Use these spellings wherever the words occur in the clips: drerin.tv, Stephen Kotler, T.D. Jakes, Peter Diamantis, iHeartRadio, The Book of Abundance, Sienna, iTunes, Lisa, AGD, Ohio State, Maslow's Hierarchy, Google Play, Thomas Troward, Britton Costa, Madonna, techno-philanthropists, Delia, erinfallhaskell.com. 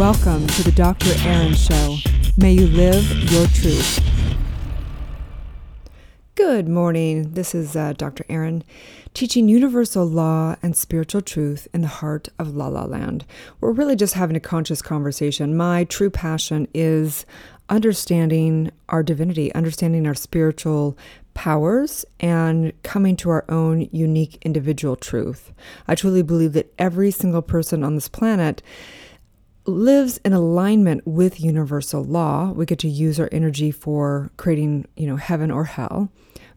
Welcome to the Dr. Erin Show. May you live your truth. Good morning. This is Dr. Erin, teaching universal law and spiritual truth in the heart of La La Land. We're really just having a conscious conversation. My true passion is understanding our divinity, understanding our spiritual powers, and coming to our own unique individual truth. I truly believe that every single person on this planet lives in alignment with universal law. We get to use our energy for creating, heaven or hell,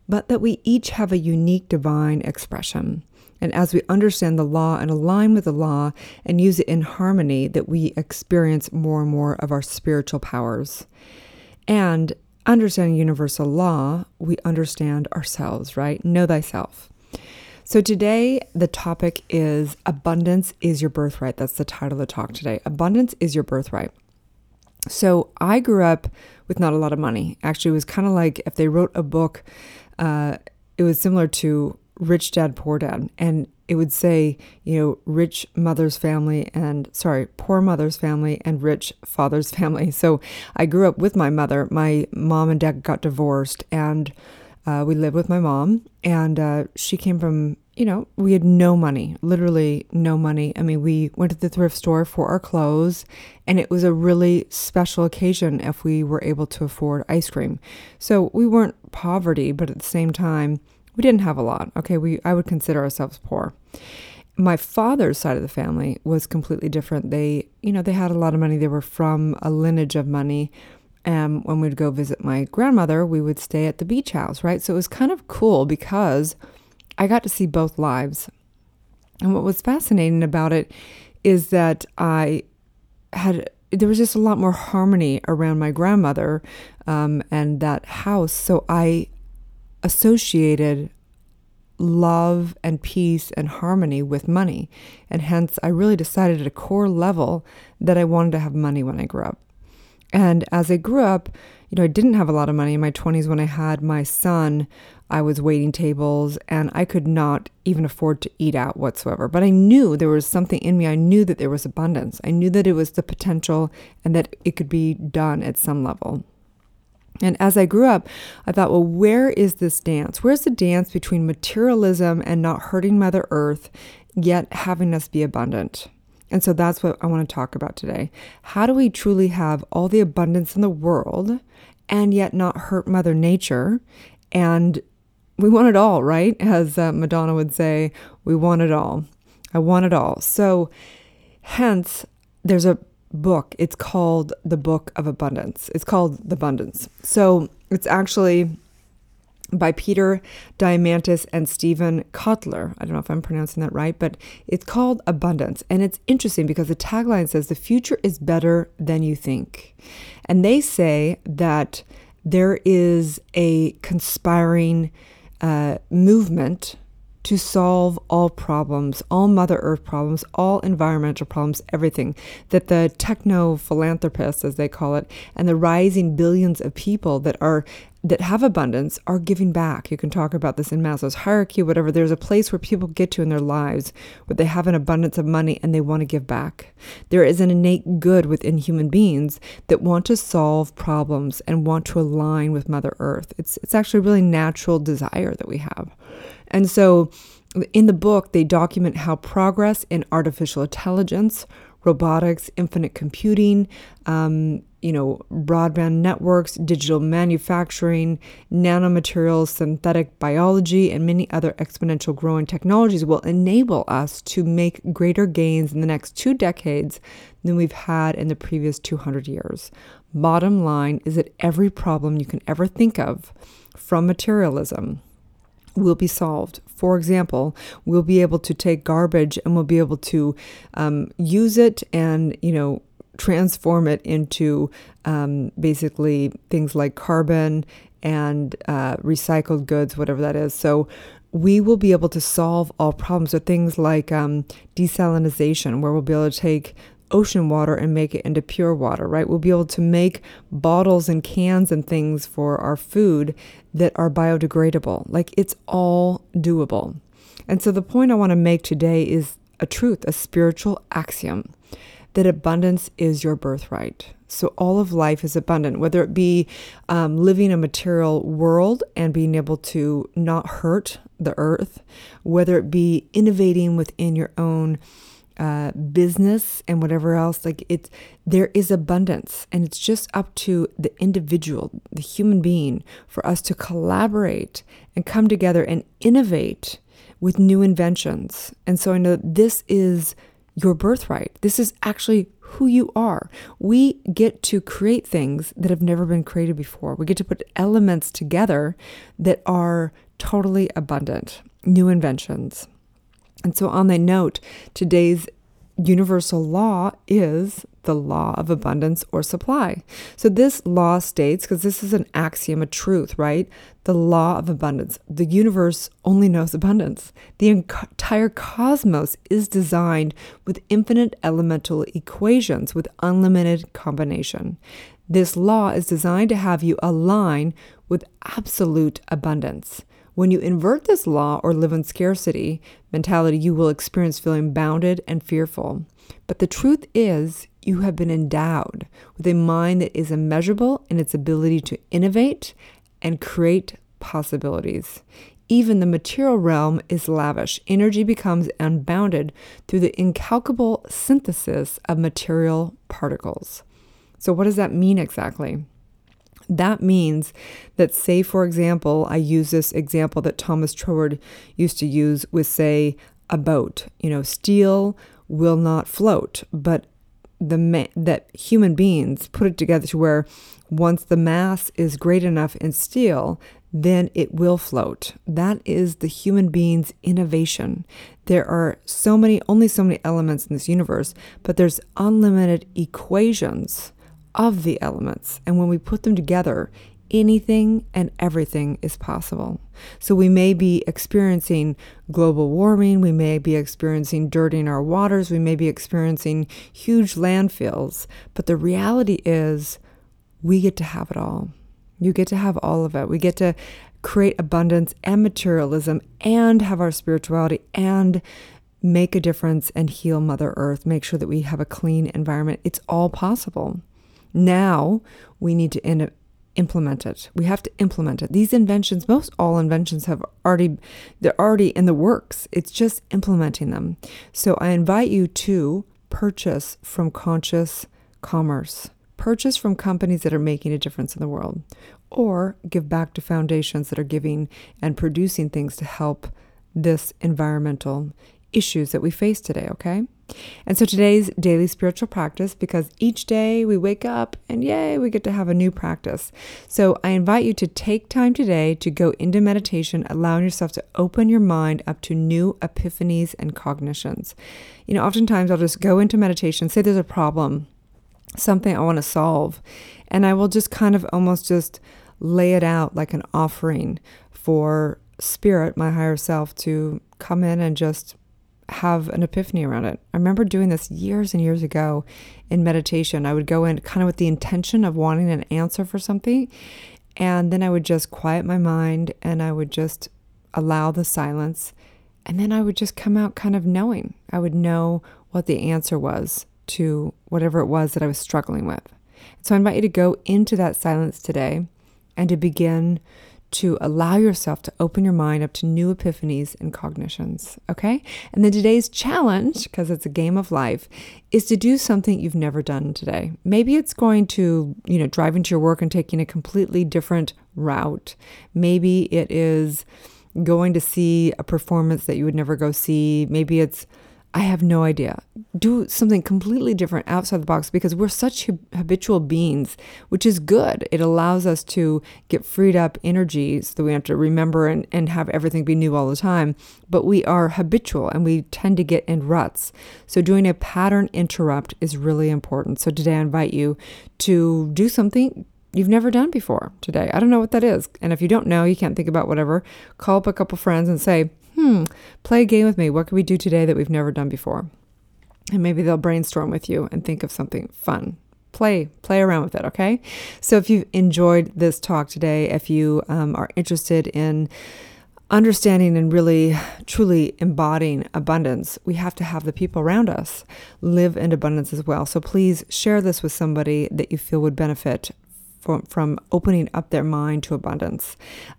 but that we each have a unique divine expression. And as we understand the law and align with the law and use it in harmony, that we experience more and more of our spiritual powers. And understanding universal law, we understand ourselves, right? Know thyself. So today, the topic is Abundance is Your Birthright. That's the title of the talk today. Abundance is Your Birthright. So I grew up with not a lot of money. Actually, it was kind of like if they wrote a book, it was similar to Rich Dad, Poor Dad. And it would say, rich mother's family and, poor mother's family and rich father's family. So I grew up with my mother. My mom and dad got divorced, and we lived with my mom, and she came from, we had no money, literally no money. I mean, we went to the thrift store for our clothes, and it was a really special occasion if we were able to afford ice cream. So we weren't poverty, but at the same time, we didn't have a lot. Okay, I would consider ourselves poor. My father's side of the family was completely different. They, they had a lot of money. They were from a lineage of money. And when we'd go visit my grandmother, we would stay at the beach house, right? So it was kind of cool because I got to see both lives. And what was fascinating about it is that there was just a lot more harmony around my grandmother and that house. So I associated love and peace and harmony with money. And hence, I really decided at a core level that I wanted to have money when I grew up. And as I grew up, I didn't have a lot of money. In my 20s, when I had my son, I was waiting tables, and I could not even afford to eat out whatsoever. But I knew there was something in me. I knew that there was abundance. I knew that it was the potential and that it could be done at some level. And as I grew up, I thought, well, where is this dance? Where's the dance between materialism and not hurting Mother Earth, yet having us be abundant? And so that's what I want to talk about today. How do we truly have all the abundance in the world and yet not hurt Mother Nature? And we want it all, right? As Madonna would say, we want it all. I want it all. So hence, there's a book. It's called The Book of Abundance. It's called The Abundance. So it's actually by Peter Diamantis and Stephen Kotler. I don't know if I'm pronouncing that right, but it's called Abundance. And it's interesting because the tagline says, the future is better than you think. And they say that there is a conspiring movement to solve all problems, all Mother Earth problems, all environmental problems, everything, that the techno-philanthropists, as they call it, and the rising billions of people that have abundance are giving back. You can talk about this in Maslow's Hierarchy, whatever. There's a place where people get to in their lives where they have an abundance of money and they want to give back. There is an innate good within human beings that want to solve problems and want to align with Mother Earth. It's actually a really natural desire that we have. And so in the book, they document how progress in artificial intelligence, robotics, infinite computing, broadband networks, digital manufacturing, nanomaterials, synthetic biology, and many other exponential growing technologies will enable us to make greater gains in the next 2 decades than we've had in the previous 200 years. Bottom line is that every problem you can ever think of from materialism will be solved. For example, we'll be able to take garbage and we'll be able to use it and, transform it into basically things like carbon and recycled goods, whatever that is. So we will be able to solve all problems. So things like desalinization, where we'll be able to take ocean water and make it into pure water, right? We'll be able to make bottles and cans and things for our food that are biodegradable. Like, it's all doable. And so the point I want to make today is a truth, a spiritual axiom, that abundance is your birthright. So all of life is abundant, whether it be living a material world and being able to not hurt the earth, whether it be innovating within your own business and whatever else, like it's, there is abundance, and it's just up to the individual, the human being, for us to collaborate and come together and innovate with new inventions. And so I know this is your birthright. This is actually who you are. We get to create things that have never been created before. We get to put elements together that are totally abundant, new inventions. And so on that note, today's universal law is the law of abundance or supply. So this law states, because this is an axiom, a truth, right? The law of abundance. The universe only knows abundance. The entire cosmos is designed with infinite elemental equations with unlimited combination. This law is designed to have you align with absolute abundance. When you invert this law or live in scarcity mentality, you will experience feeling bounded and fearful. But the truth is, you have been endowed with a mind that is immeasurable in its ability to innovate and create possibilities. Even the material realm is lavish. Energy becomes unbounded through the incalculable synthesis of material particles. So what does that mean exactly? That means that, say, for example, I use this example that Thomas Troward used to use with, say, a boat. You know, steel will not float, but that human beings put it together to where once the mass is great enough in steel, then it will float. That is the human being's innovation. There are only so many elements in this universe, but there's unlimited equations of the elements. And when we put them together, anything and everything is possible. So we may be experiencing global warming, we may be experiencing dirty in our waters, we may be experiencing huge landfills, but the reality is we get to have it all. You get to have all of it. We get to create abundance and materialism and have our spirituality and make a difference and heal Mother Earth, make sure that we have a clean environment. It's all possible. Now we need to implement it. We have to implement it. These inventions, most all inventions they're already in the works. It's just implementing them. So I invite you to purchase from conscious commerce, purchase from companies that are making a difference in the world, or give back to foundations that are giving and producing things to help this environmental issues that we face today, okay? And so today's daily spiritual practice, because each day we wake up and yay, we get to have a new practice. So I invite you to take time today to go into meditation, allowing yourself to open your mind up to new epiphanies and cognitions. You know, oftentimes I'll just go into meditation, say there's a problem, something I want to solve, and I will just kind of almost just lay it out like an offering for Spirit, my higher self, to come in and just have an epiphany around it. I remember doing this years and years ago in meditation. I would go in kind of with the intention of wanting an answer for something, and then I would just quiet my mind and I would just allow the silence, and then I would just come out kind of knowing. I would know what the answer was to whatever it was that I was struggling with. So I invite you to go into that silence today and to begin to allow yourself to open your mind up to new epiphanies and cognitions, okay? And then today's challenge, because it's a game of life, is to do something you've never done today. Maybe it's going to, you know, driving to your work and taking a completely different route. Maybe it is going to see a performance that you would never go see. Maybe it's, I have no idea. Do something completely different outside the box, because we're such habitual beings, which is good. It allows us to get freed up energy so that we have to remember and have everything be new all the time. But we are habitual and we tend to get in ruts. So doing a pattern interrupt is really important. So today I invite you to do something you've never done before today. I don't know what that is. And if you don't know, you can't think about whatever, call up a couple friends and say, play a game with me. What can we do today that we've never done before? And maybe they'll brainstorm with you and think of something fun. Play around with it, okay? So if you've enjoyed this talk today, if you are interested in understanding and really, truly embodying abundance, we have to have the people around us live in abundance as well. So please share this with somebody that you feel would benefit from opening up their mind to abundance.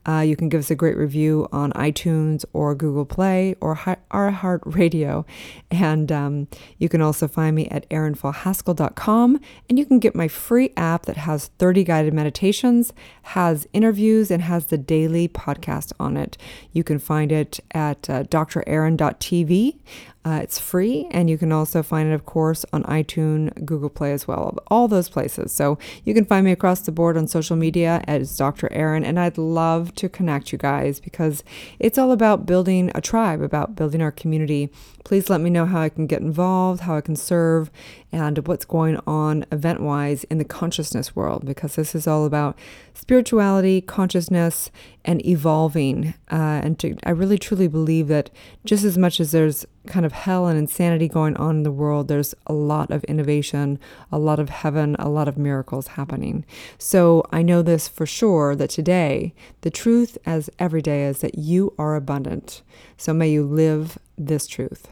You can give us a great review on iTunes or Google Play or iHeartRadio. And you can also find me at erinfallhaskell.com. And you can get my free app that has 30 guided meditations, has interviews, and has the daily podcast on it. You can find it at drerin.tv. It's free, and you can also find it, of course, on iTunes, Google Play as well, all those places. So you can find me across the board on social media as Dr. Erin, and I'd love to connect you guys because it's all about building a tribe, about building our community. Please let me know how I can get involved, how I can serve, and what's going on event-wise in the consciousness world, because this is all about spirituality, consciousness, and evolving. I really, truly believe that just as much as there's kind of hell and insanity going on in the world, there's a lot of innovation, a lot of heaven, a lot of miracles happening. So I know this for sure, that today, the truth as every day is that you are abundant. So may you live this truth.